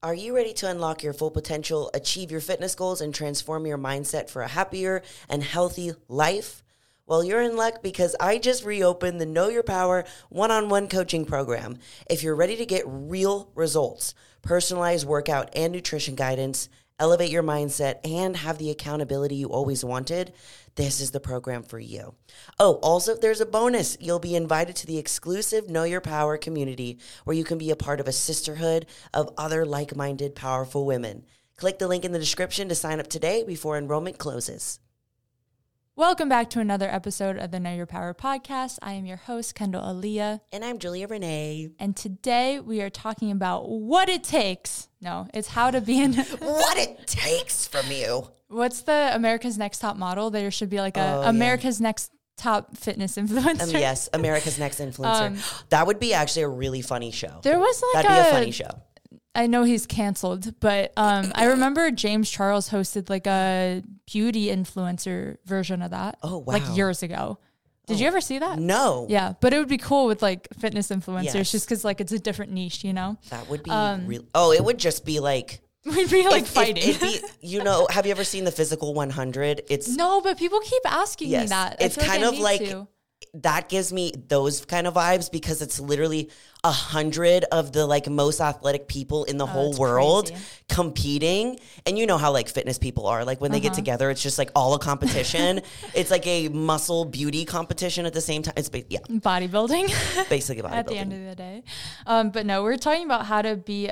Are you ready to unlock your full potential, achieve your fitness goals, and transform your mindset for a happier and healthy life? Well, you're in luck because I just reopened the Know Your Power one-on-one coaching program. If you're ready to get real results, personalized workout and nutrition guidance, elevate your mindset, and have the accountability you always wanted, this is the program for you. Oh, also, there's a bonus. You'll be invited to the exclusive Know Your Power community where you can be a part of a sisterhood of other like-minded, powerful women. Click the link in the description to sign up today before enrollment closes. Welcome back to another episode of the Know Your Power podcast. I am your host, Kendall Aliyah. And I'm Julia Renee. And today we are talking about what it takes. No, it's how to be in... what it takes from you. What's the America's Next Top Model? There should be like a America's Next Top Fitness Influencer. Yes, America's Next Influencer. That would be actually a really funny show. There was like That'd be a funny show. I know he's canceled, but I remember James Charles hosted like a beauty influencer version of that. Oh, wow. Like years ago. Did you ever see that? No. Yeah, but it would be cool with like fitness influencers just because like it's a different niche, you know? That would be real. Oh, it would just be like... We'd be like fighting. You know, have you ever seen the Physical 100? No, but people keep asking me that. It's kind of like... That gives me those kind of vibes because it's literally 100 of the like most athletic people in the whole world competing. And you know how like fitness people are, like when they get together, it's just like all a competition. It's like a muscle beauty competition at the same time. It's bodybuilding, basically bodybuilding. At the end of the day. But no, we're talking about how to be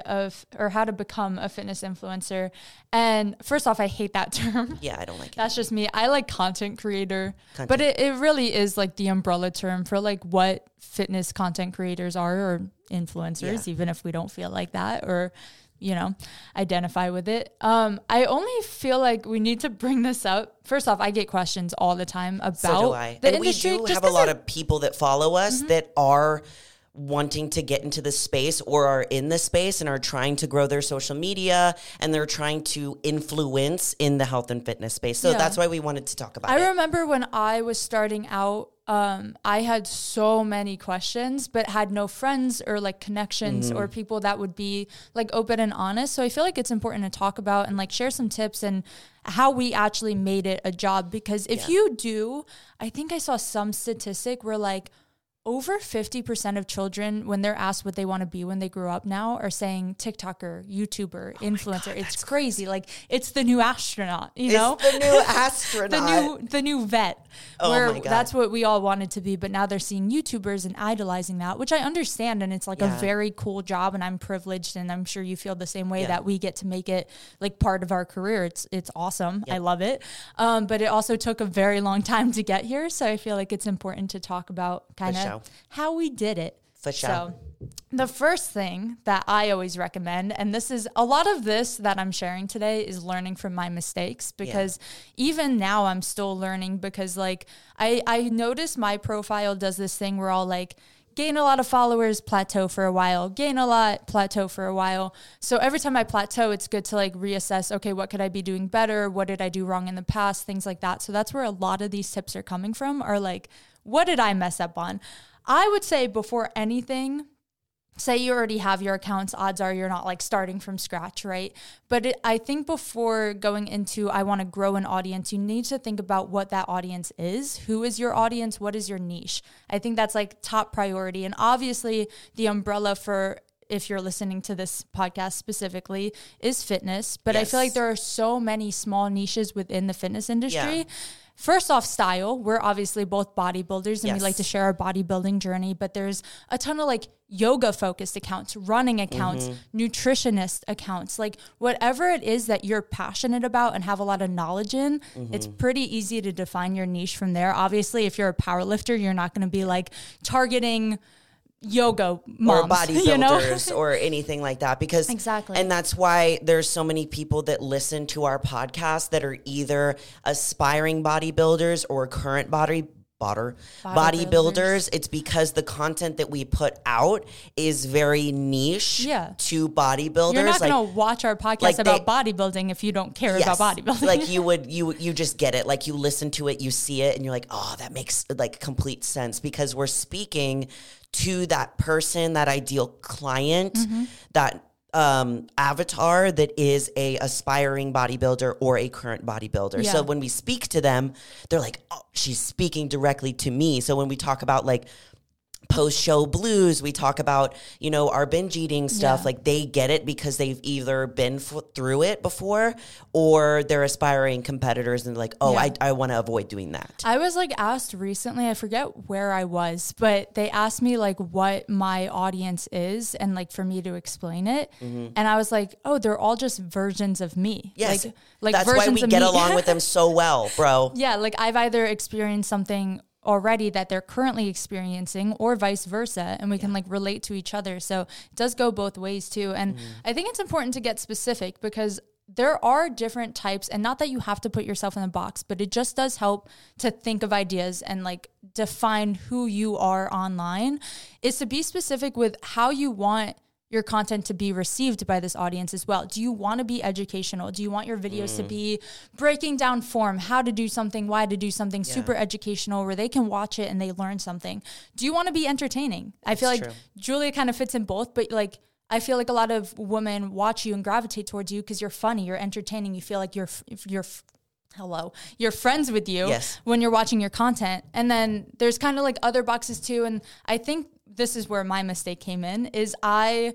how to become a fitness influencer. And first off, I hate that term. Yeah, I don't like it. That's just me. I like content creator, but it really is like the umbrella term for like what fitness content creators are, or influencers, even if we don't feel like that or, you know, identify with it. I only feel like we need to bring this up. First off, I get questions all the time about the industry. We do have a lot of people that follow us that are wanting to get into this space or are in this space and are trying to grow their social media and they're trying to influence in the health and fitness space. So that's why we wanted to talk about it. I remember when I was starting out, I had so many questions, but had no friends or like connections or people that would be like open and honest. So I feel like it's important to talk about and like share some tips and how we actually made it a job. Because if you do, I think I saw some statistic where like over 50% of children, when they're asked what they want to be when they grow up now, are saying TikToker, YouTuber, influencer. God, it's crazy. Like, it's the new astronaut, you know? It's the new astronaut. the new vet. Oh, my God. That's what we all wanted to be. But now they're seeing YouTubers and idolizing that, which I understand. And it's like a very cool job. And I'm privileged. And I'm sure you feel the same way that we get to make it like part of our career. It's awesome. Yep. I love it. But it also took a very long time to get here. So I feel like it's important to talk about kind of how we did it. For sure. So the first thing that I always recommend, and this is a lot of this that I'm sharing today, is learning from my mistakes, because even now I'm still learning, because like I notice my profile does this thing where I'll like gain a lot of followers, plateau for a while, gain a lot, plateau for a while. So every time I plateau, it's good to like reassess, okay, what could I be doing better? What did I do wrong in the past? Things like that. So that's where a lot of these tips are coming from, are like, what did I mess up on? I would say before anything, say you already have your accounts, odds are you're not like starting from scratch, right? But I think before going into I want to grow an audience, you need to think about what that audience is. Who is your audience? What is your niche? I think that's like top priority. And obviously the umbrella for, if you're listening to this podcast specifically, is fitness. But I feel like there are so many small niches within the fitness industry. Yeah. First off, style. We're obviously both bodybuilders and we like to share our bodybuilding journey, but there's a ton of like yoga focused accounts, running accounts, nutritionist accounts, like whatever it is that you're passionate about and have a lot of knowledge in, it's pretty easy to define your niche from there. Obviously, if you're a powerlifter, you're not going to be like targeting yoga moms, or bodybuilders, you know? Or anything like that, because and that's why there's so many people that listen to our podcast that are either aspiring bodybuilders or current bodybuilders. It's because the content that we put out is very niche to bodybuilders. You're not gonna watch our podcast about bodybuilding if you don't care about bodybuilding. Like you just get it. Like you listen to it, you see it, and you're like, oh, that makes like complete sense, because we're speaking to that person, that ideal client, that avatar that is a aspiring bodybuilder or a current bodybuilder. Yeah. So when we speak to them, they're like, oh, she's speaking directly to me. So when we talk about like post-show blues, we talk about, you know, our binge eating stuff, yeah. like they get it because they've either been through it before or they're aspiring competitors and like, oh, yeah. I want to avoid doing that. I was like asked recently, I forget where I was, but they asked me like what my audience is and like for me to explain it. Mm-hmm. And I was like, oh, they're all just versions of me. Yes. Like that's why we get along with them so well, bro. Yeah. Like I've either experienced something already that they're currently experiencing or vice versa, and we yeah. can like relate to each other, so it does go both ways too. And mm-hmm. I think it's important to get specific because there are different types, and not that you have to put yourself in a box, but it just does help to think of ideas and like define who you are online, is to be specific with how you want your content to be received by this audience as well. Do you want to be educational? Do you want your videos to be breaking down form, how to do something, why to do something, yeah. super educational where they can watch it and they learn something? Do you want to be entertaining? That's I feel like true. Julia kind of fits in both, but like I feel like a lot of women watch you and gravitate towards you because you're funny, you're entertaining, you feel like you're friends with you yes. when you're watching your content. And then there's kind of like other boxes too, and I think this is where my mistake came in, is I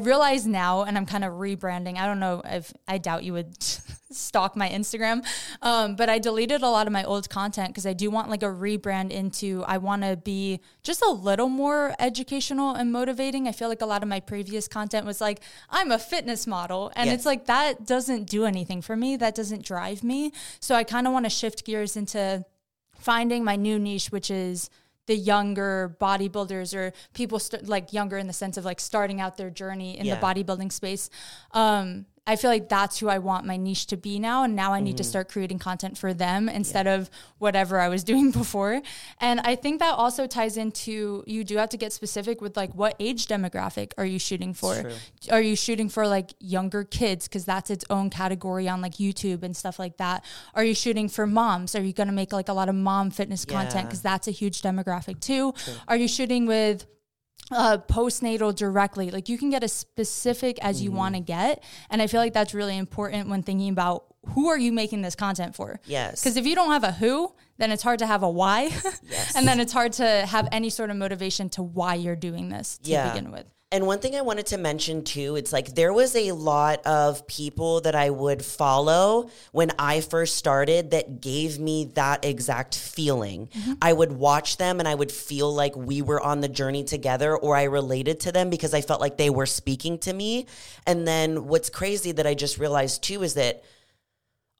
realize now, and I'm kind of rebranding. I don't know if, I doubt you would stalk my Instagram, but I deleted a lot of my old content because I do want like a rebrand into, I want to be just a little more educational and motivating. I feel like a lot of my previous content was like, I'm a fitness model. And yes. it's like, that doesn't do anything for me. That doesn't drive me. So I kind of want to shift gears into finding my new niche, which is the younger bodybuilders or people like younger in the sense of like starting out their journey in yeah. the bodybuilding space. I feel like that's who I want my niche to be now. And now I mm-hmm. need to start creating content for them instead yeah. of whatever I was doing before. And I think that also ties into, you do have to get specific with like what age demographic are you shooting for? True. Are you shooting for like younger kids? Cause that's its own category on like YouTube and stuff like that. Are you shooting for moms? Are you going to make like a lot of mom fitness yeah. content? Cause that's a huge demographic too. True. Are you shooting with postnatal directly? Like you can get as specific as you want to get, and I feel like that's really important when thinking about who are you making this content for. Yes, because if you don't have a who, then it's hard to have a why. Yes. And then it's hard to have any sort of motivation to why you're doing this to yeah. begin with. And one thing I wanted to mention too, it's like there was a lot of people that I would follow when I first started that gave me that exact feeling. Mm-hmm. I would watch them and I would feel like we were on the journey together, or I related to them because I felt like they were speaking to me. And then what's crazy that I just realized too is that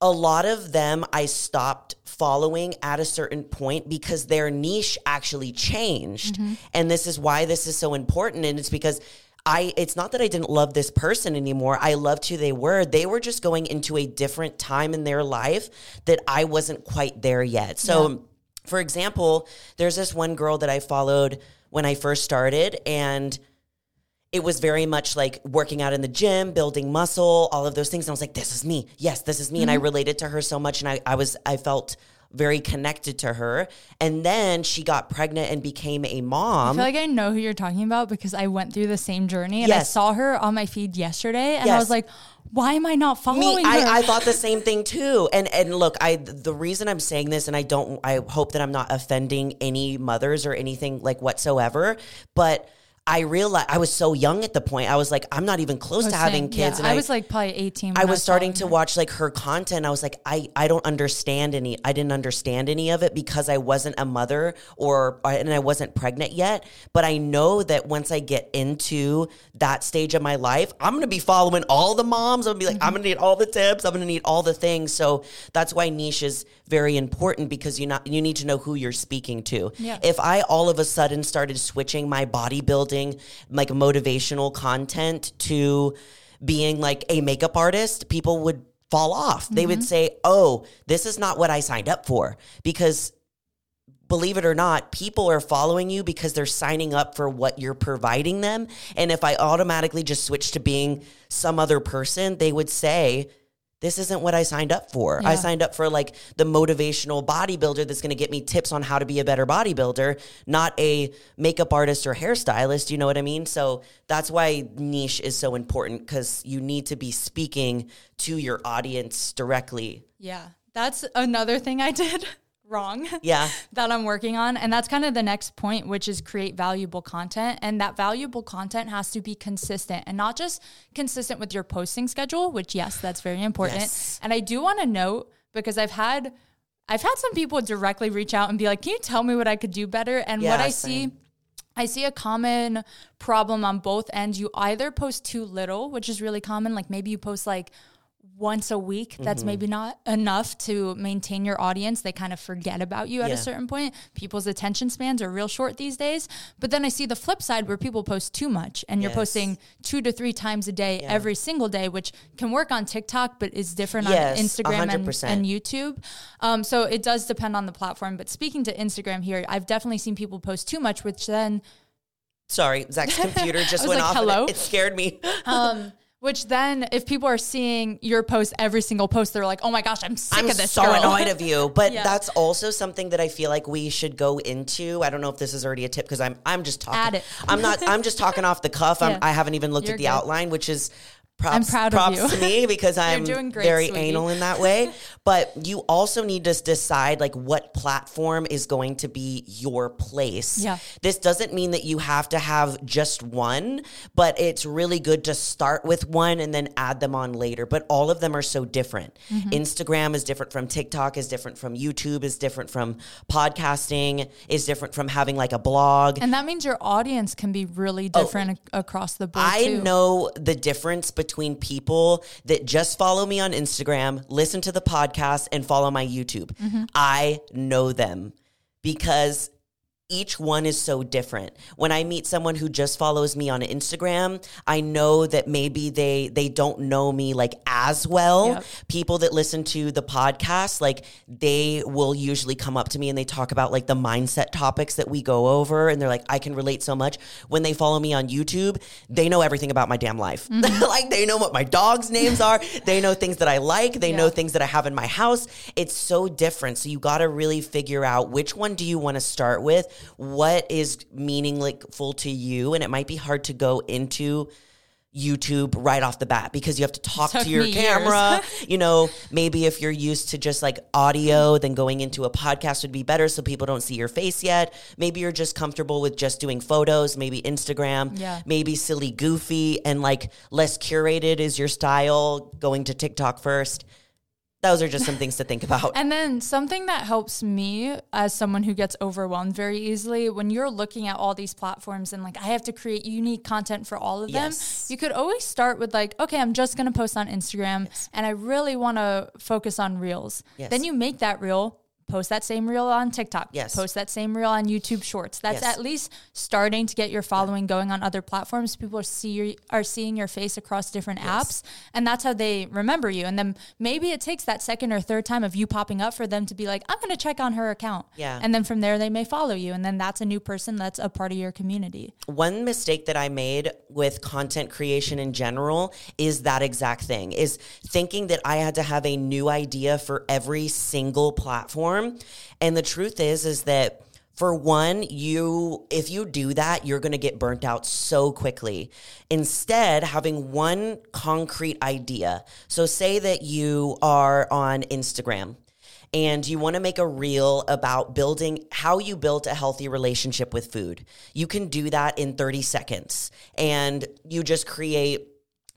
a lot of them I stopped following at a certain point because their niche actually changed. Mm-hmm. And this is why this is so important. And it's because it's not that I didn't love this person anymore. I loved who they were. They were just going into a different time in their life that I wasn't quite there yet. So yeah. for example, there's this one girl that I followed when I first started, and it was very much like working out in the gym, building muscle, all of those things. And I was like, this is me. Yes, this is me. Mm-hmm. And I related to her so much. And I felt very connected to her. And then she got pregnant and became a mom. I feel like I know who you're talking about because I went through the same journey. And yes. I saw her on my feed yesterday. And yes. I was like, why am I not following her? I thought the same thing too. And look, the reason I'm saying this, and I hope that I'm not offending any mothers or anything like whatsoever, but I realized I was so young at the point. I was like, I'm not even close to having kids. Yeah. And I was like probably 18. I was starting to watch like her content. I was like, I don't understand any. I didn't understand any of it because I wasn't a mother and I wasn't pregnant yet. But I know that once I get into that stage of my life, I'm going to be following all the moms. I'm going to be like, mm-hmm. I'm going to need all the tips. I'm going to need all the things. So that's why niche is very important, because you need to know who you're speaking to. Yeah. If I all of a sudden started switching my bodybuilding, like motivational content, to being like a makeup artist, people would fall off. Mm-hmm. They would say, oh, this is not what I signed up for. Because believe it or not, people are following you because they're signing up for what you're providing them. And if I automatically just switch to being some other person, they would say, this isn't what I signed up for. Yeah. I signed up for like the motivational bodybuilder that's going to get me tips on how to be a better bodybuilder, not a makeup artist or hairstylist. You know what I mean? So that's why niche is so important, because you need to be speaking to your audience directly. Yeah. That's another thing I did wrong. Yeah. That I'm working on. And that's kind of the next point, which is create valuable content. And that valuable content has to be consistent, and not just consistent with your posting schedule, which, yes, that's very important. Yes. And I do want to note, because I've had some people directly reach out and be like, can you tell me what I could do better? And yeah, what I same. See, I see a common problem on both ends. You either post too little, which is really common. Like maybe you post like once a week, that's maybe not enough to maintain your audience. They kind of forget about you at a certain point. People's attention spans are real short these days. But then I see the flip side where people post too much, and you're posting 2 to 3 times a day every single day, which can work on TikTok, but is different on Instagram and YouTube. So it does depend on the platform. But speaking to Instagram here, I've definitely seen people post too much, which then... Sorry, Zach's computer just went off. Hello? It scared me. Which then, if people are seeing your post, every single post, they're like, oh my gosh, I'm of this so annoyed of you. But that's also something that I feel like we should go into. I don't know if this is already a tip, because I'm just talking. Add it. I'm just talking off the cuff. Yeah. I haven't even looked at the outline, which is props to me, because I'm doing great, very anal in that way. But you also need to decide like what platform is going to be your place. Yeah. This doesn't mean that you have to have just one, but it's really good to start with one and then add them on later. But all of them are so different. Mm-hmm. Instagram is different from TikTok, is different from YouTube, is different from podcasting, is different from having like a blog. And that means your audience can be really different across the board. I know the difference between people that just follow me on Instagram, listen to the podcast, and follow my YouTube. Mm-hmm. I know them because each one is so different. When I meet someone who just follows me on Instagram, I know that maybe they don't know me like as well. Yep. People that listen to the podcast, like they will usually come up to me and they talk about like the mindset topics that we go over. And they're like, I can relate so much. When they follow me on YouTube, they know everything about my damn life. Mm-hmm. Like they know what my dog's names are. They know things that I like. They know things that I have in my house. It's so different. So you got to really figure out which one do you want to start with? What is meaningful to you? And it might be hard to go into YouTube right off the bat, because you have to talk to your camera. You know, maybe if you're used to just like audio, then going into a podcast would be better, so people don't see your face yet. Maybe you're just comfortable with just doing photos, maybe Instagram, maybe silly, goofy, and like less curated is your style, going to TikTok first. Those are just some things to think about. And then something that helps me as someone who gets overwhelmed very easily, when you're looking at all these platforms and like, I have to create unique content for all of them, you could always start with like, okay, I'm just going to post on Instagram and I really want to focus on reels. Yes. Then you make that reel, post that same reel on TikTok, post that same reel on YouTube Shorts. That's at least starting to get your following going on other platforms. People are seeing your face across different apps, and that's how they remember you. And then maybe it takes that second or third time of you popping up for them to be like, I'm going to check on her account. Yeah. And then from there, they may follow you. And then that's a new person that's a part of your community. One mistake that I made with content creation in general is that exact thing, is thinking that I had to have a new idea for every single platform. And the truth is that for one, if you do that, you're going to get burnt out so quickly. Instead, having one concrete idea. So say that you are on Instagram and you want to make a reel about building how you built a healthy relationship with food. You can do that in 30 seconds, and you just create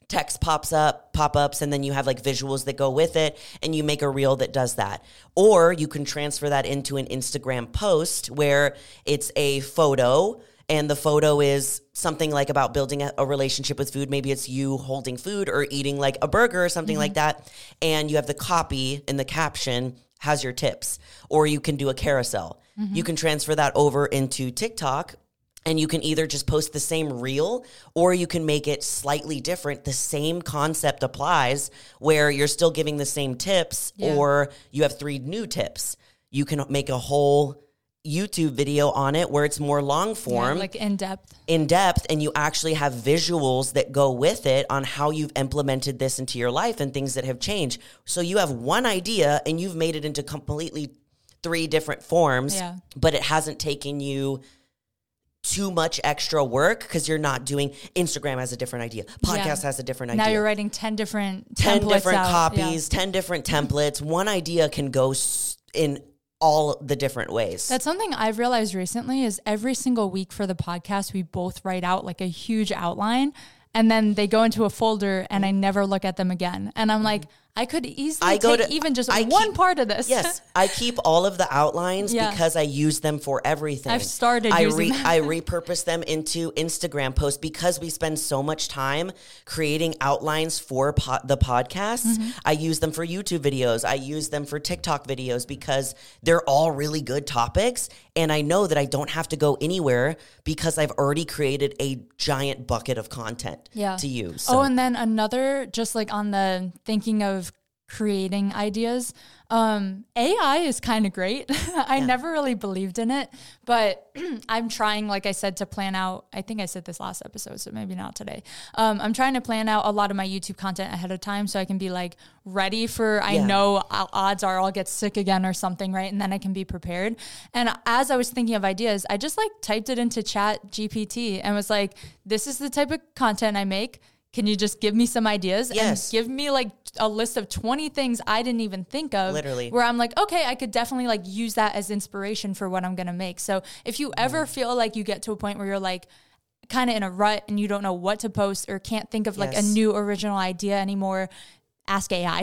text pop-ups, and then you have like visuals that go with it, and you make a reel that does that. Or you can transfer that into an Instagram post where it's a photo, and the photo is something like about building a relationship with food. Maybe it's you holding food or eating like a burger or something like that. And you have the copy and the caption has your tips. Or you can do a carousel. Mm-hmm. You can transfer that over into TikTok, and you can either just post the same reel, or you can make it slightly different. The same concept applies, where you're still giving the same tips or you have 3 new tips. You can make a whole YouTube video on it where it's more long form, like in depth, and you actually have visuals that go with it on how you've implemented this into your life and things that have changed. So you have one idea and you've made it into completely three different forms, but it hasn't taken you too much extra work because you're not doing Instagram has a different idea. Podcast has a different idea. Now you're writing 10 different copies, 10 different templates. One idea can go in all the different ways. That's something I've realized recently is every single week for the podcast, we both write out like a huge outline and then they go into a folder and I never look at them again. And I'm like, I could easily take part of this. Yes. I keep all of the outlines because I use them for everything. I've started using them. I repurpose them into Instagram posts because we spend so much time creating outlines for the podcasts. Mm-hmm. I use them for YouTube videos. I use them for TikTok videos because they're all really good topics. And I know that I don't have to go anywhere because I've already created a giant bucket of content to use. So. Oh, and then another, just like on the thinking of creating ideas. AI is kind of great. I never really believed in it, but I'm trying, like I said, to plan out, I think I said this last episode, so maybe not today. I'm trying to plan out a lot of my YouTube content ahead of time so I can be like ready for, I know odds are I'll get sick again or something, right? And then I can be prepared. And as I was thinking of ideas, I just like typed it into ChatGPT and was like, this is the type of content I make. Can you just give me some ideas and give me like a list of 20 things I didn't even think of where I'm like, okay, I could definitely like use that as inspiration for what I'm going to make. So if you ever feel like you get to a point where you're like kind of in a rut and you don't know what to post or can't think of like a new original idea anymore, ask AI.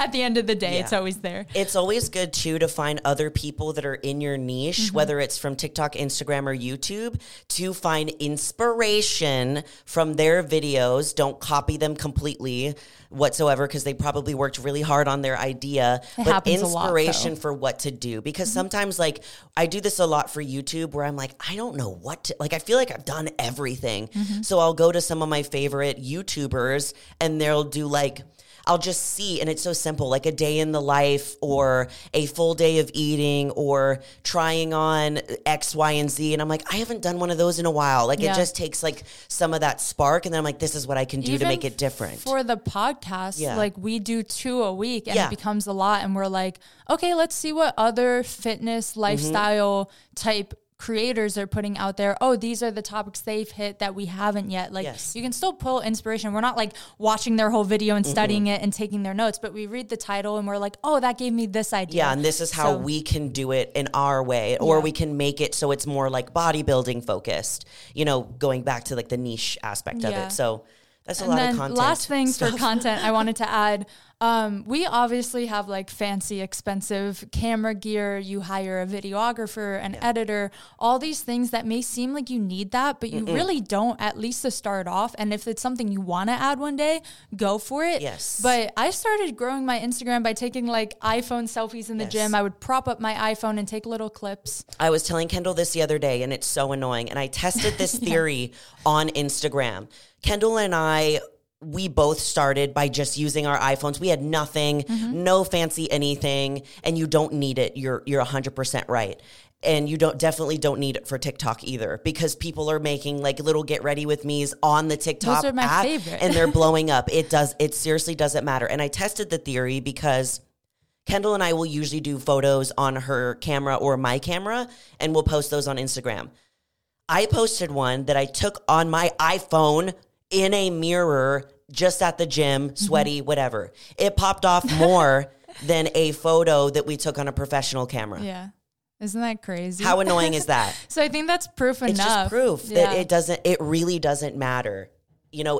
At the end of the day, it's always there. It's always good too to find other people that are in your niche, whether it's from TikTok, Instagram, or YouTube, to find inspiration from their videos. Don't copy them completely whatsoever because they probably worked really hard on their idea. But inspiration a lot, for what to do. Because sometimes like I do this a lot for YouTube where I'm like, I don't know what to, like I feel like I've done everything. So I'll go to some of my favorite YouTubers and they'll do like, I'll just see, and it's so simple, like a day in the life or a full day of eating or trying on X, Y, and Z. And I'm like, I haven't done one of those in a while. Like it just takes like some of that spark. And then I'm like, this is what I can do to make it different. For the podcast, like we do 2 a week and it becomes a lot. And we're like, okay, let's see what other fitness lifestyle type creators are putting out there. Oh, these are the topics they've hit that we haven't yet. Like you can still pull inspiration. We're not like watching their whole video and studying it and taking their notes, but we read the title and we're like, oh, that gave me this idea. Yeah. And this is how we can do it in our way, or we can make it so it's more like bodybuilding focused, you know, going back to like the niche aspect of it. So that's a lot of content. Last things for content I wanted to add. We obviously have like fancy, expensive camera gear. You hire a videographer, an editor, all these things that may seem like you need that, but you really don't, at least to start off. And if it's something you want to add one day, go for it. Yes. But I started growing my Instagram by taking like iPhone selfies in the gym. I would prop up my iPhone and take little clips. I was telling Kendall this the other day and it's so annoying. And I tested this theory on Instagram. Kendall and we both started by just using our iPhones. We had nothing, no fancy anything, and you don't need it. You're 100% right. And you definitely don't need it for TikTok either, because people are making like little get ready with me's on the TikTok app. Those are my favorite. And they're blowing up. It seriously doesn't matter. And I tested the theory because Kendall and I will usually do photos on her camera or my camera, and we'll post those on Instagram. I posted one that I took on my iPhone in a mirror just at the gym, sweaty, whatever. It popped off more than a photo that we took on a professional camera. Yeah. Isn't that crazy? How annoying is that? So I think that's proof enough. It's just proof that it really doesn't matter. You know,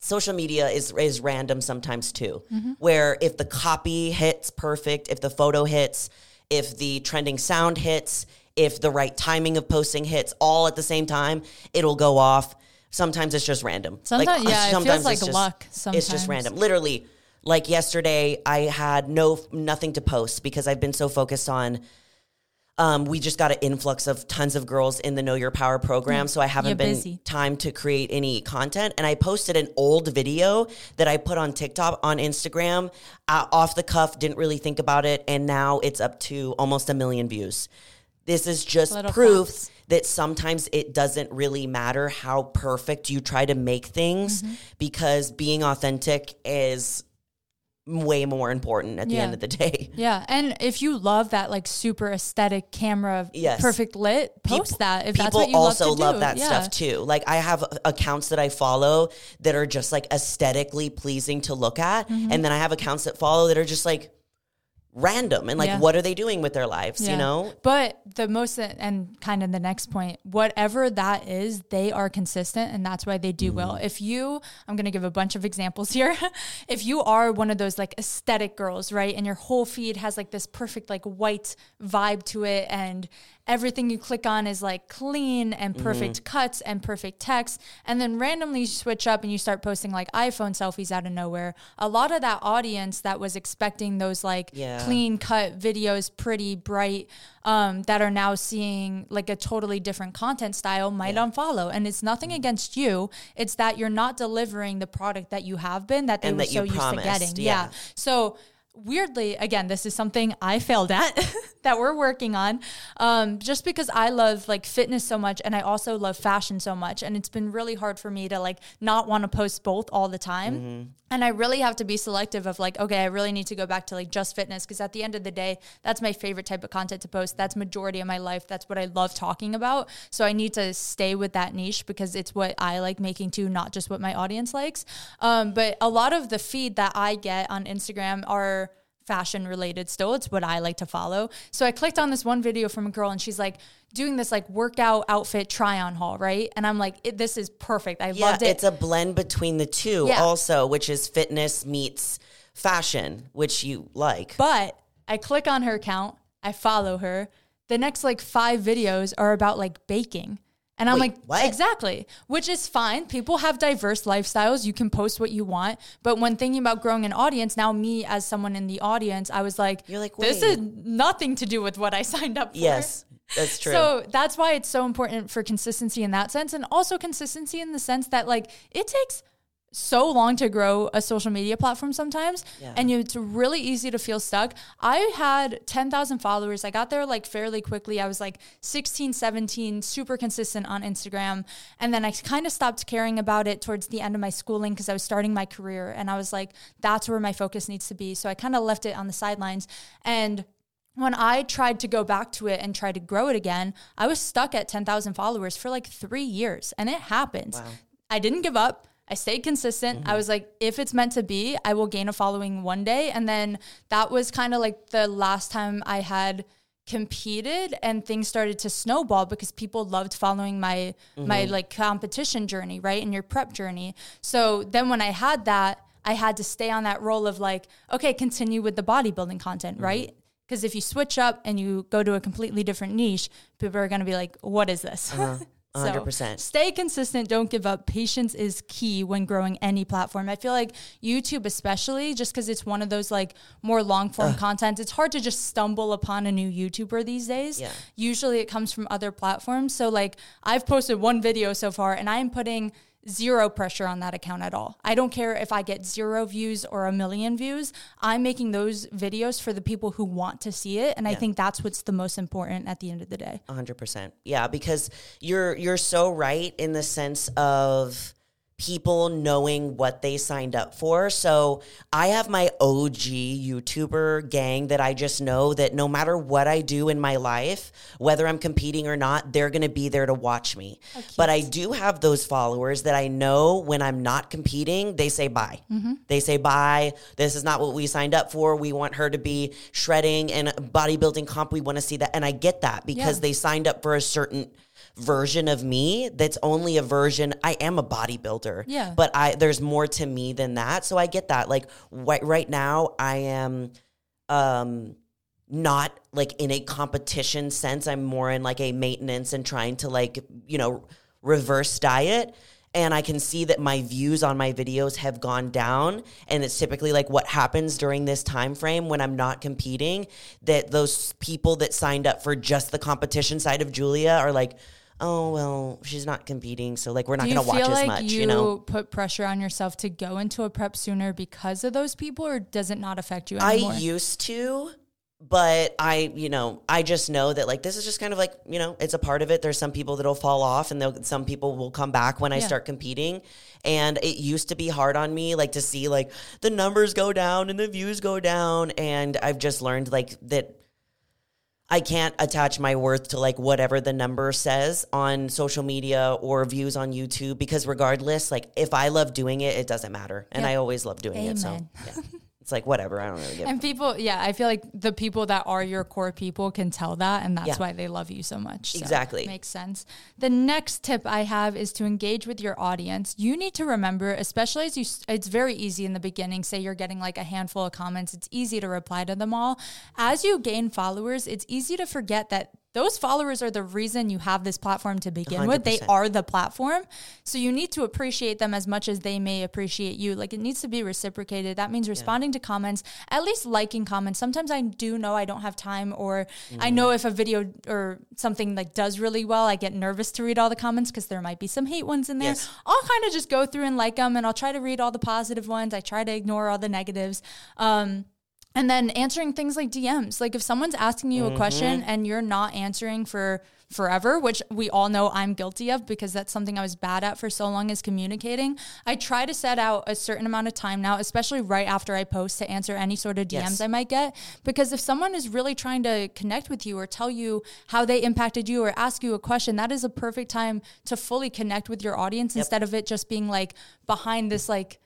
social media is random sometimes too, where if the copy hits perfect, if the photo hits, if the trending sound hits, if the right timing of posting hits all at the same time, it'll go off. Sometimes it's just random. Sometimes, it feels like luck. Sometimes. It's just random. Literally, like yesterday, I had nothing to post because I've been so focused on We just got an influx of tons of girls in the Know Your Power program. So I haven't been time to create any content. And I posted an old video that I put on TikTok, on Instagram, off the cuff, didn't really think about it. And now it's up to almost 1 million views. This is just proof that sometimes it doesn't really matter how perfect you try to make things, because being authentic is way more important at the end of the day. Yeah. And if you love that like super aesthetic camera, perfect lit, post that. If that's what you love to do. People also love that stuff too. Like I have accounts that I follow that are just like aesthetically pleasing to look at. And then I have accounts that follow that are just like random and like, what are they doing with their lives? You know, but the most, and kind of the next point, whatever that is, they are consistent, and that's why they do well. If you, I'm going to give a bunch of examples here. If you are one of those like aesthetic girls, right, and your whole feed has like this perfect like white vibe to it, and everything you click on is like clean and perfect cuts and perfect text. And then randomly you switch up and you start posting like iPhone selfies out of nowhere. A lot of that audience that was expecting those like clean cut videos, pretty bright, that are now seeing like a totally different content style might unfollow. And it's nothing against you. It's that you're not delivering the product that you have been, that they and were that so used promised. To getting. Yeah. So weirdly, again, this is something I failed at that we're working on, just because I love like fitness so much, and I also love fashion so much, and it's been really hard for me to like not want to post both all the time. And I really have to be selective of like, okay, I really need to go back to like just fitness, because at the end of the day, that's my favorite type of content to post. That's majority of my life. That's what I love talking about. So I need to stay with that niche because it's what I like making too, not just what my audience likes. But a lot of the feed that I get on Instagram are fashion related still. It's what I like to follow. So I clicked on this one video from a girl, and she's like doing this like workout outfit try on haul, right? And I'm like, this is perfect. I loved it. It's a blend between the two also, which is fitness meets fashion, which you like. But I click on her account, I follow her. The next like 5 videos are about like baking. And I'm like, what? Exactly, which is fine. People have diverse lifestyles. You can post what you want. But when thinking about growing an audience, now me as someone in the audience, I was like, you're like, this is nothing to do with what I signed up for. Yes, that's true. So that's why it's so important for consistency in that sense. And also consistency in the sense that like it takes so long to grow a social media platform sometimes. Yeah. And it's really easy to feel stuck. I had 10,000 followers. I got there like fairly quickly. I was like 16, 17, super consistent on Instagram. And then I kind of stopped caring about it towards the end of my schooling because I was starting my career. And I was like, that's where my focus needs to be. So I kind of left it on the sidelines. And when I tried to go back to it and try to grow it again, I was stuck at 10,000 followers for like 3 years. And it happened. Wow. I didn't give up. I stayed consistent. I was like, if it's meant to be, I will gain a following one day. And then that was kind of like the last time I had competed, and things started to snowball because people loved following my like competition journey, right? And your prep journey. So then when I had that, I had to stay on that role of like, okay, continue with the bodybuilding content, right? Because if you switch up and you go to a completely different niche, people are going to be like, what is this? 100%. So stay consistent. Don't give up. Patience is key when growing any platform. I feel like YouTube especially, just because it's one of those like more long form content. It's hard to just stumble upon a new YouTuber these days. Yeah. Usually it comes from other platforms. So like I've posted one video so far, and I'm putting zero pressure on that account at all. I don't care if I get 0 views or 1 million views. I'm making those videos for the people who want to see it. And I think that's what's the most important at the end of the day. 100%. Yeah, because you're so right in the sense of people knowing what they signed up for. So I have my OG YouTuber gang that I just know that no matter what I do in my life, whether I'm competing or not, they're going to be there to watch me. Oh, but I do have those followers that I know when I'm not competing, they say bye. They say bye. This is not what we signed up for. We want her to be shredding and bodybuilding comp. We want to see that. And I get that because they signed up for a certain version of me. That's only a version. I am a bodybuilder, but there's more to me than that. So I get that. Like right now I am, not like in a competition sense. I'm more in like a maintenance and trying to like, you know, reverse diet. and I can see that my views on my videos have gone down, and it's typically like what happens during this time frame when I'm not competing, that those people that signed up for just the competition side of Julia are like, oh, well, she's not competing, so like we're not going to watch as much, you know? Do you put pressure on yourself to go into a prep sooner because of those people, or does it not affect you anymore? I used to, but I just know that like this is just kind of like, you know, it's a part of it. There's some people that'll fall off and some people will come back when I start competing. And it used to be hard on me, like to see like the numbers go down and the views go down. And I've just learned like that I can't attach my worth to like whatever the number says on social media or views on YouTube, because regardless, like if I love doing it, it doesn't matter. And I always love doing it. So yeah. It's like, whatever, I don't really give a fuck. And people, I feel like the people that are your core people can tell that, and that's why they love you so much. So exactly. Makes sense. The next tip I have is to engage with your audience. You need to remember, especially as it's very easy in the beginning, say you're getting like a handful of comments, it's easy to reply to them all. As you gain followers, it's easy to forget that those followers are the reason you have this platform to begin 100%. With. They are the platform. So you need to appreciate them as much as they may appreciate you. Like, it needs to be reciprocated. That means responding to comments, at least liking comments. Sometimes I do know I don't have time, or I know if a video or something like does really well, I get nervous to read all the comments because there might be some hate ones in there. Yes. I'll kind of just go through and like them, and I'll try to read all the positive ones. I try to ignore all the negatives. And then answering things like DMs. Like if someone's asking you a question and you're not answering for forever, which we all know I'm guilty of because that's something I was bad at for so long, is communicating. I try to set out a certain amount of time now, especially right after I post, to answer any sort of DMs I might get. Because if someone is really trying to connect with you or tell you how they impacted you or ask you a question, that is a perfect time to fully connect with your audience instead of it just being like behind this like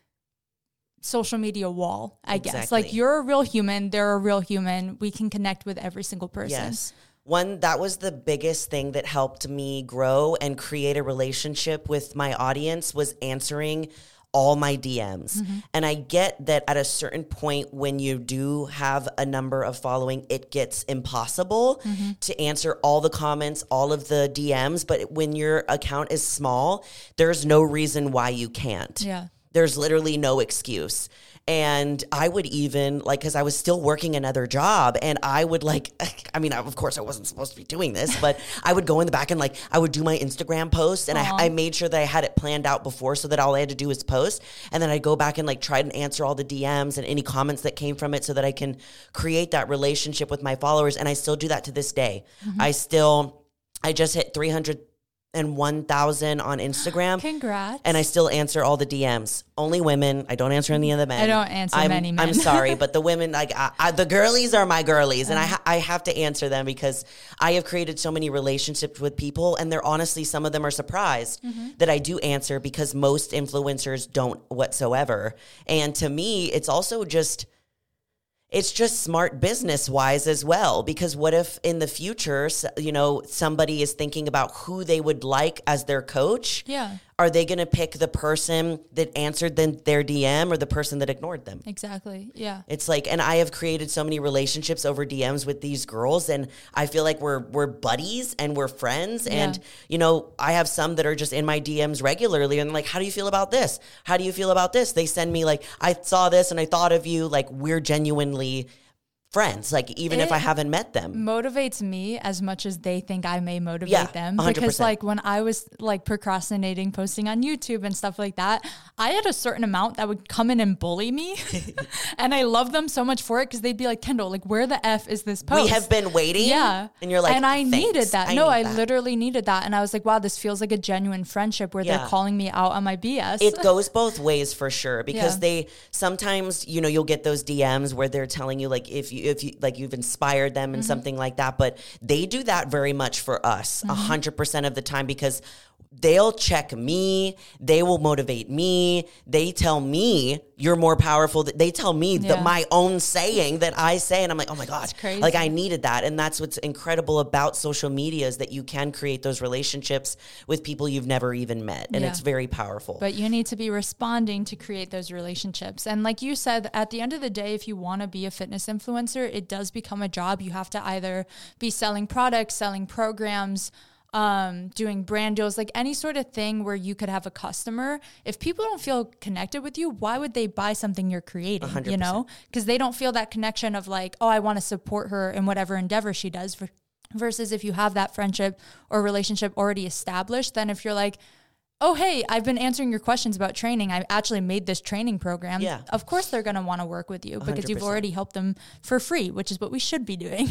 social media wall, I guess. Like, you're a real human. They're a real human. We can connect with every single person. Yes. One, that was the biggest thing that helped me grow and create a relationship with my audience, was answering all my DMs. And I get that at a certain point when you do have a number of following, it gets impossible to answer all the comments, all of the DMs. But when your account is small, there's no reason why you can't. Yeah. There's literally no excuse. And I would even like, cause I was still working another job, and I would like, I mean, of course I wasn't supposed to be doing this, but I would go in the back and like, I would do my Instagram posts, and I made sure that I had it planned out before so that all I had to do was post. And then I'd go back and like try and answer all the DMs and any comments that came from it so that I can create that relationship with my followers. And I still do that to this day. I just hit 301,000 on Instagram. Congrats. And I still answer all the DMs. Only women. I don't answer any of the men. I don't answer many men. I'm sorry, but the women, like the girlies are my girlies, and I have to answer them because I have created so many relationships with people, and they're honestly, some of them are surprised that I do answer, because most influencers don't whatsoever. And to me, it's also just, it's just smart business wise as well, because what if in the future, you know, somebody is thinking about who they would like as their coach? Yeah. Are they going to pick the person that answered their DM or the person that ignored them? Exactly. Yeah. It's like, and I have created so many relationships over DMs with these girls, and I feel like we're buddies and we're friends. And, you know, I have some that are just in my DMs regularly, and like, how do you feel about this? How do you feel about this? They send me like, I saw this and I thought of you. Like, we're genuinely friends, like even if I haven't met them. Motivates me as much as they think I may motivate them. 100%. Because like when I was like procrastinating posting on YouTube and stuff like that, I had a certain amount that would come in and bully me. And I love them so much for it, because they'd be like, Kendall, like where the F is this post? We have been waiting. Yeah. And you're like, and I needed that. I literally needed that. And I was like, wow, this feels like a genuine friendship where they're calling me out on my BS. It goes both ways for sure, because they sometimes, you know, you'll get those DMs where they're telling you like, if you like you've inspired them and something like that, but they do that very much for us 100% of the time, because they'll check me, they will motivate me, they tell me you're more powerful, they tell me that my own saying that I say, and I'm like, oh my God, like I needed that. And that's what's incredible about social media, is that you can create those relationships with people you've never even met, and it's very powerful. But you need to be responding to create those relationships. And like you said, at the end of the day, if you want to be a fitness influencer, it does become a job. You have to either be selling products, selling programs, doing brand deals, like any sort of thing where you could have a customer. If people don't feel connected with you, why would they buy something you're creating? 100%. You know, because they don't feel that connection of like, oh, I want to support her in whatever endeavor she does. Versus if you have that friendship or relationship already established, then if you're like, oh, hey, I've been answering your questions about training. I actually made this training program. Yeah. Of course, they're going to want to work with you because 100%. You've already helped them for free, which is what we should be doing.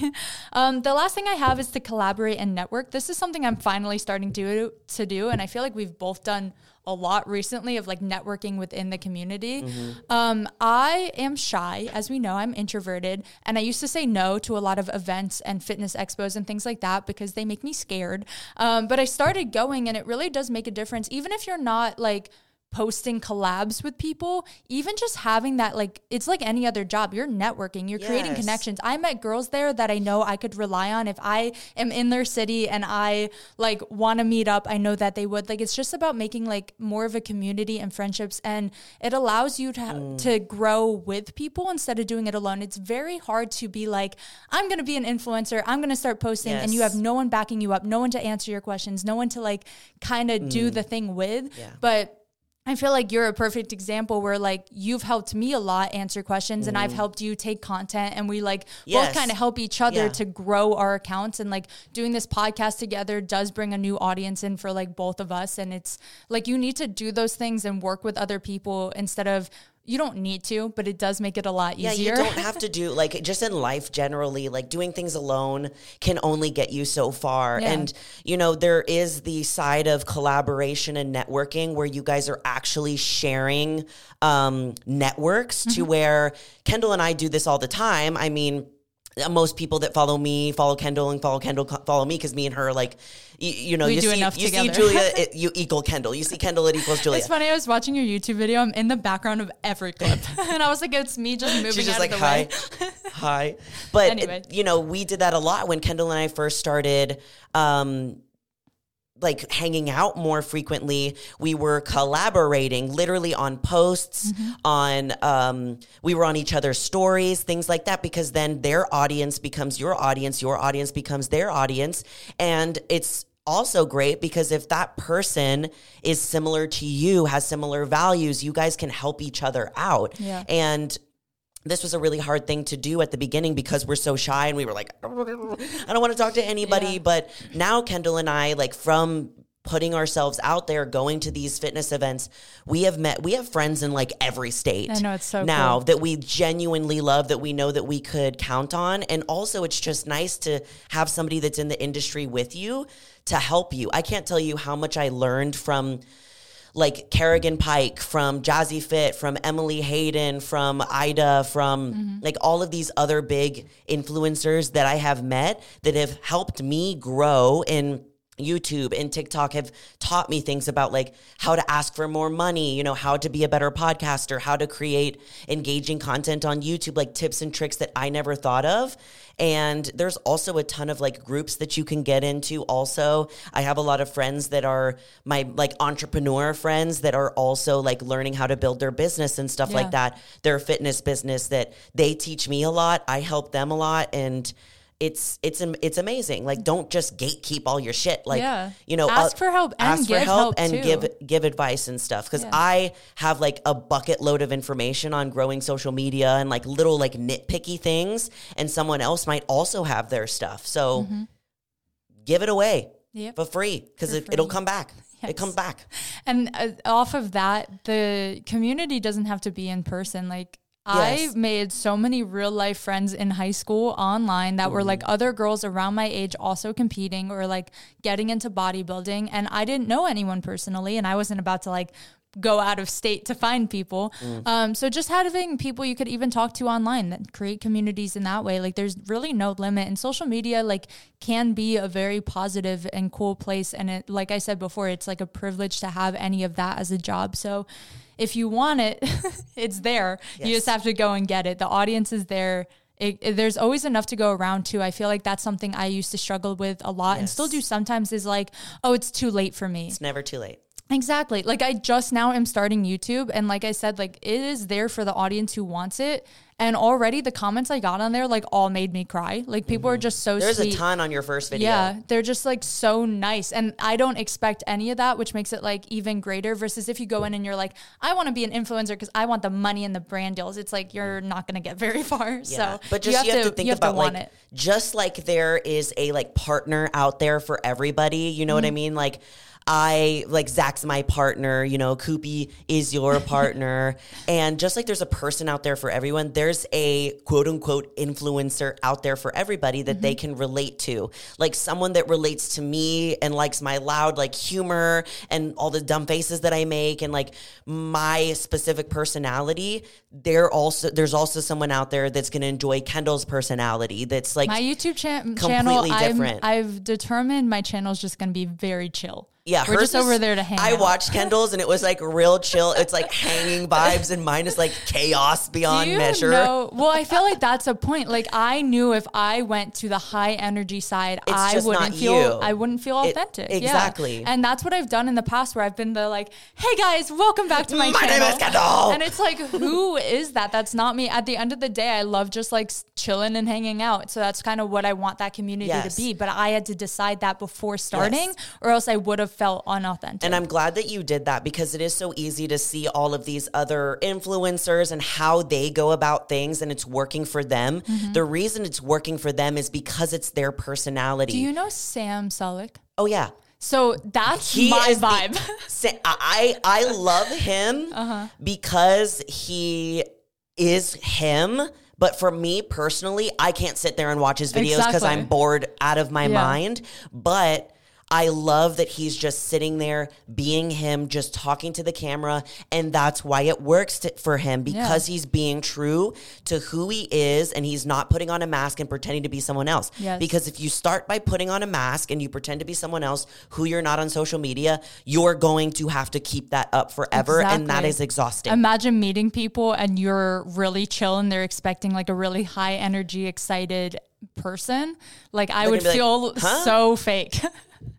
The last thing I have is to collaborate and network. This is something I'm finally starting to do. And I feel like we've both done a lot recently of like networking within the community. Mm-hmm. I am shy, as we know, I'm introverted. And I used to say no to a lot of events and fitness expos and things like that because they make me scared. But I started going and it really does make a difference. Even if you're not like posting collabs with people, even just having that, like, it's like any other job. You're networking, you're creating connections. I met girls there that I know I could rely on. If I am in their city and I like want to meet up, I know that they would. Like, it's just about making like more of a community and friendships, and it allows you to grow with people instead of doing it alone. It's very hard to be like, I'm going to be an influencer, I'm going to start posting, and you have no one backing you up, no one to answer your questions, no one to like kind of do the thing with. Yeah. But I feel like you're a perfect example where like you've helped me a lot answer questions and I've helped you take content, and we like both kind of help each other to grow our accounts, and like doing this podcast together does bring a new audience in for like both of us. And it's like, you need to do those things and work with other people instead of, you don't need to, but it does make it a lot easier. Yeah, you don't have to do, like, just in life generally, like, doing things alone can only get you so far. Yeah. And, you know, there is the side of collaboration and networking where you guys are actually sharing networks to where Kendall and I do this all the time. I mean, most people that follow me follow Kendall, and follow me because me and her, like, you know, you see Julia, you equal Kendall. You see Kendall, it equals Julia. It's funny. I was watching your YouTube video. I'm in the background of every clip, and I was like, it's me just moving. She's just out like, of the hi, way. Hi. But anyway. You know, we did that a lot when Kendall and I first started. Like hanging out more frequently, we were collaborating literally on posts, on we were on each other's stories, things like that, because then their audience becomes your audience becomes their audience. And it's also great because if that person is similar to you, has similar values, you guys can help each other out. Yeah. And this was a really hard thing to do at the beginning because we're so shy, and we were like, I don't want to talk to anybody. Yeah. But now Kendall and I, like, from putting ourselves out there, going to these fitness events, we have friends in like every state. I know, it's so now cool. That we genuinely love, that we know that we could count on. And also it's just nice to have somebody that's in the industry with you to help you. I can't tell you how much I learned from like Kerrigan Pike, from Jazzy Fit, from Emily Hayden, from Ida, from like all of these other big influencers that I have met that have helped me grow in YouTube and TikTok, have taught me things about like how to ask for more money, you know, how to be a better podcaster, how to create engaging content on YouTube, like tips and tricks that I never thought of. And there's also a ton of like groups that you can get into also. I have a lot of friends that are my like entrepreneur friends that are also like learning how to build their business and stuff like that. Their fitness business, that they teach me a lot. I help them a lot. And it's amazing. Like, don't just gatekeep all your shit. Like, you know, ask for help and ask give for help and too. give advice and stuff. Cause I have like a bucket load of information on growing social media and like little like nitpicky things. And someone else might also have their stuff. So give it away for free. Cause it'll come back. It comes back. And off of that, the community doesn't have to be in person. Like, I made so many real life friends in high school online that were like other girls around my age also competing or like getting into bodybuilding. And I didn't know anyone personally, and I wasn't about to like go out of state to find people. So just having people you could even talk to online, that create communities in that way. Like, there's really no limit, and social media like can be a very positive and cool place. And it, like I said before, it's like a privilege to have any of that as a job. So if you want it, it's there. Yes. You just have to go and get it. The audience is there. There's always enough to go around too. I feel like that's something I used to struggle with a lot and still do sometimes, is like, oh, it's too late for me. It's never too late. Exactly. Like, I just now am starting YouTube, and like I said, like, it is there for the audience who wants it. And already the comments I got on there, like, all made me cry. Like, people are just so sweet. There's a ton on your first video. Yeah, they're just, like, so nice. And I don't expect any of that, which makes it, like, even greater versus if you go in and you're like, I want to be an influencer because I want the money and the brand deals. It's like, you're not going to get very far. Yeah. So but just, you have to think about it. Just like there is a, like, partner out there for everybody. You know what I mean? Like, Zach's my partner, you know, Koopy is your partner. And just like there's a person out there for everyone, there's a quote unquote influencer out there for everybody that they can relate to. Like someone that relates to me and likes my loud, like, humor and all the dumb faces that I make and like my specific personality. There's also someone out there that's going to enjoy Kendall's personality. That's like my YouTube channel, completely different. I've determined my channel's just going to be very chill. Yeah, we're just over there to hang out. I watched Kendall's and it was like real chill. It's like hanging vibes and mine is like chaos beyond measure. No, well, I feel like that's a point. Like I knew if I went to the high energy side, I wouldn't feel authentic. Exactly. Yeah. And that's what I've done in the past where I've been the like, hey guys, welcome back to my channel. My name is Kendall. And it's like, who is that? That's not me. At the end of the day, I love just like chilling and hanging out. So that's kind of what I want that community to be. But I had to decide that before starting or else I would have felt unauthentic. And I'm glad that you did that because it is so easy to see all of these other influencers and how they go about things and it's working for them. The reason it's working for them is because it's their personality. Do you know Sam Selleck? Oh, yeah. So that's my vibe. I love him because he is him. But for me personally, I can't sit there and watch his videos because I'm bored out of my mind. But I love that he's just sitting there being him, just talking to the camera. And that's why it works for him because he's being true to who he is and he's not putting on a mask and pretending to be someone else. Yes. Because if you start by putting on a mask and you pretend to be someone else who you're not on social media, you're going to have to keep that up forever. Exactly. And that is exhausting. Imagine meeting people and you're really chill and they're expecting like a really high energy, excited person. Like I would feel like, so fake.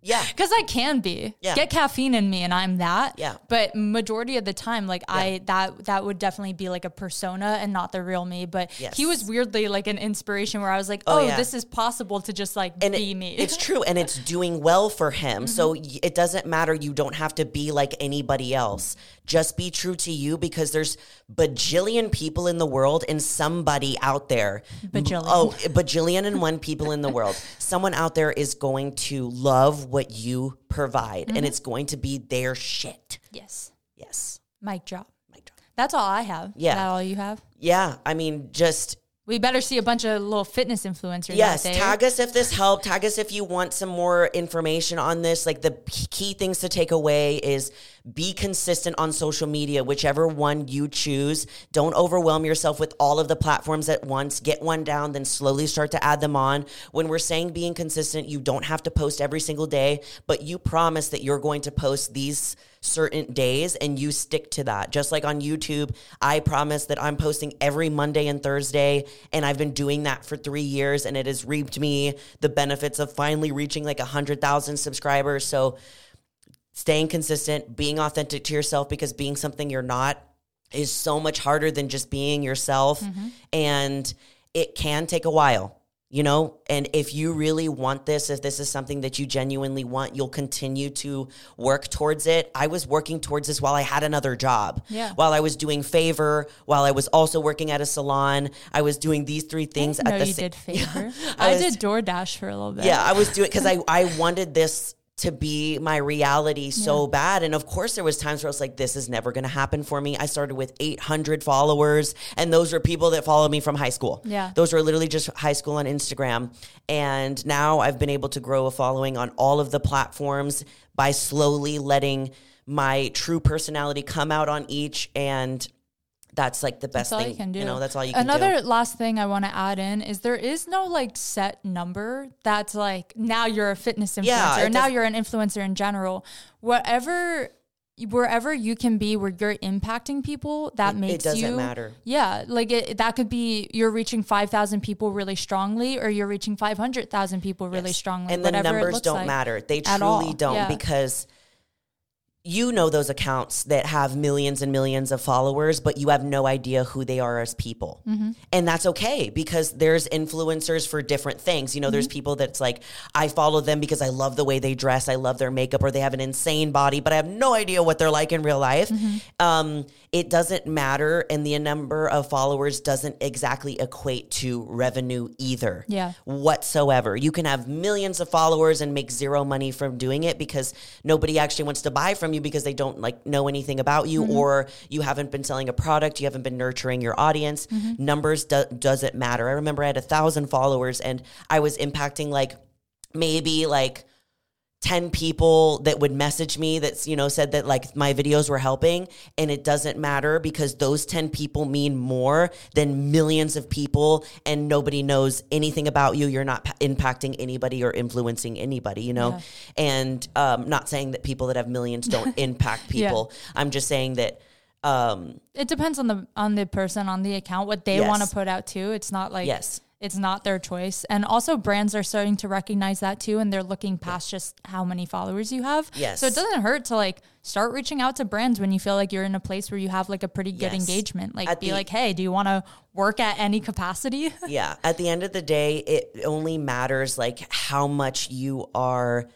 Yeah. Because I can be. Yeah. Get caffeine in me and I'm that. Yeah. But majority of the time, like that would definitely be like a persona and not the real me. But he was weirdly like an inspiration where I was like, this is possible to just like be me. It's true. And it's doing well for him. So it doesn't matter. You don't have to be like anybody else. Just be true to you because there's bajillion people in the world and somebody out there. Bajillion. Oh, bajillion and one people in the world. Someone out there is going to love what you provide and it's going to be their shit. Yes. Yes. Mic drop. That's all I have. Yeah. Is that all you have? Yeah. I mean, just... We better see a bunch of little fitness influencers. Yes, tag us if this helped. Tag us if you want some more information on this. Like the key things to take away is be consistent on social media, whichever one you choose. Don't overwhelm yourself with all of the platforms at once. Get one down, then slowly start to add them on. When we're saying being consistent, you don't have to post every single day, but you promise that you're going to post these certain days and you stick to that. Just like on YouTube, I promise that I'm posting every Monday and Thursday and I've been doing that for 3 years and it has reaped me the benefits of finally reaching like 100,000 subscribers. So staying consistent, being authentic to yourself because being something you're not is so much harder than just being yourself and it can take a while. You know, and if you really want this, if this is something that you genuinely want, you'll continue to work towards it. I was working towards this while I had another job, while I was doing favor, while I was also working at a salon. I was doing these three things. I did favor. I did DoorDash for a little bit. Yeah, I was doing it because I wanted this to be my reality so bad. And of course there was times where I was like, this is never going to happen for me. I started with 800 followers and those were people that followed me from high school. Yeah. Those were literally just high school on Instagram. And now I've been able to grow a following on all of the platforms by slowly letting my true personality come out on each. And that's like the best thing you can do. You know, that's all you can do. Another last thing I want to add in is there is no like set number that's like now you're a fitness influencer, or now you're an influencer in general. Wherever you can be where you're impacting people, that makes you... It doesn't matter. Yeah, like that could be you're reaching 5,000 people really strongly or you're reaching 500,000 people really strongly. And the numbers don't matter. They truly don't because... you know those accounts that have millions and millions of followers, but you have no idea who they are as people. Mm-hmm. And that's okay, because there's influencers for different things. You know, mm-hmm. there's people that's like, I follow them because I love the way they dress. I love their makeup, or they have an insane body, but I have no idea what they're like in real life. Mm-hmm. It doesn't matter. And the number of followers doesn't exactly equate to revenue either. Yeah. Whatsoever. You can have millions of followers and make zero money from doing it, because nobody actually wants to buy from you, because they don't like know anything about you, mm-hmm. or you haven't been selling a product, you haven't been nurturing your audience. Mm-hmm. Numbers doesn't matter. I remember I had 1,000 followers and I was impacting maybe 10 people that would message me that's, you know, said that like my videos were helping, and it doesn't matter, because those 10 people mean more than millions of people, and nobody knows anything about you. You're not impacting anybody or influencing anybody, you know, yeah. And not saying that people that have millions don't impact people. Yeah. I'm just saying that it depends on the person, on the account, what they yes. want to put out too. It's not like, yes. It's not their choice. And also brands are starting to recognize that too. And they're looking past just how many followers you have. Yes. So it doesn't hurt to start reaching out to brands when you feel like you're in a place where you have a pretty good yes. engagement. Hey, do you want to work at any capacity? Yeah. At the end of the day, it only matters how much you are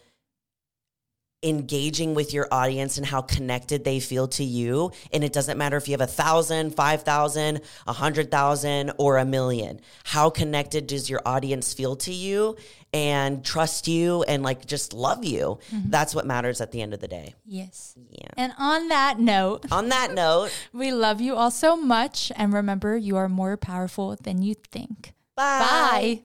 engaging with your audience and how connected they feel to you. And it doesn't matter if you have 1,000, 5,000, 100,000, or 1,000,000. How connected does your audience feel to you and trust you and just love you? Mm-hmm. That's what matters at the end of the day. Yes. Yeah. And on that note, we love you all so much. And remember, you are more powerful than you think. Bye. Bye.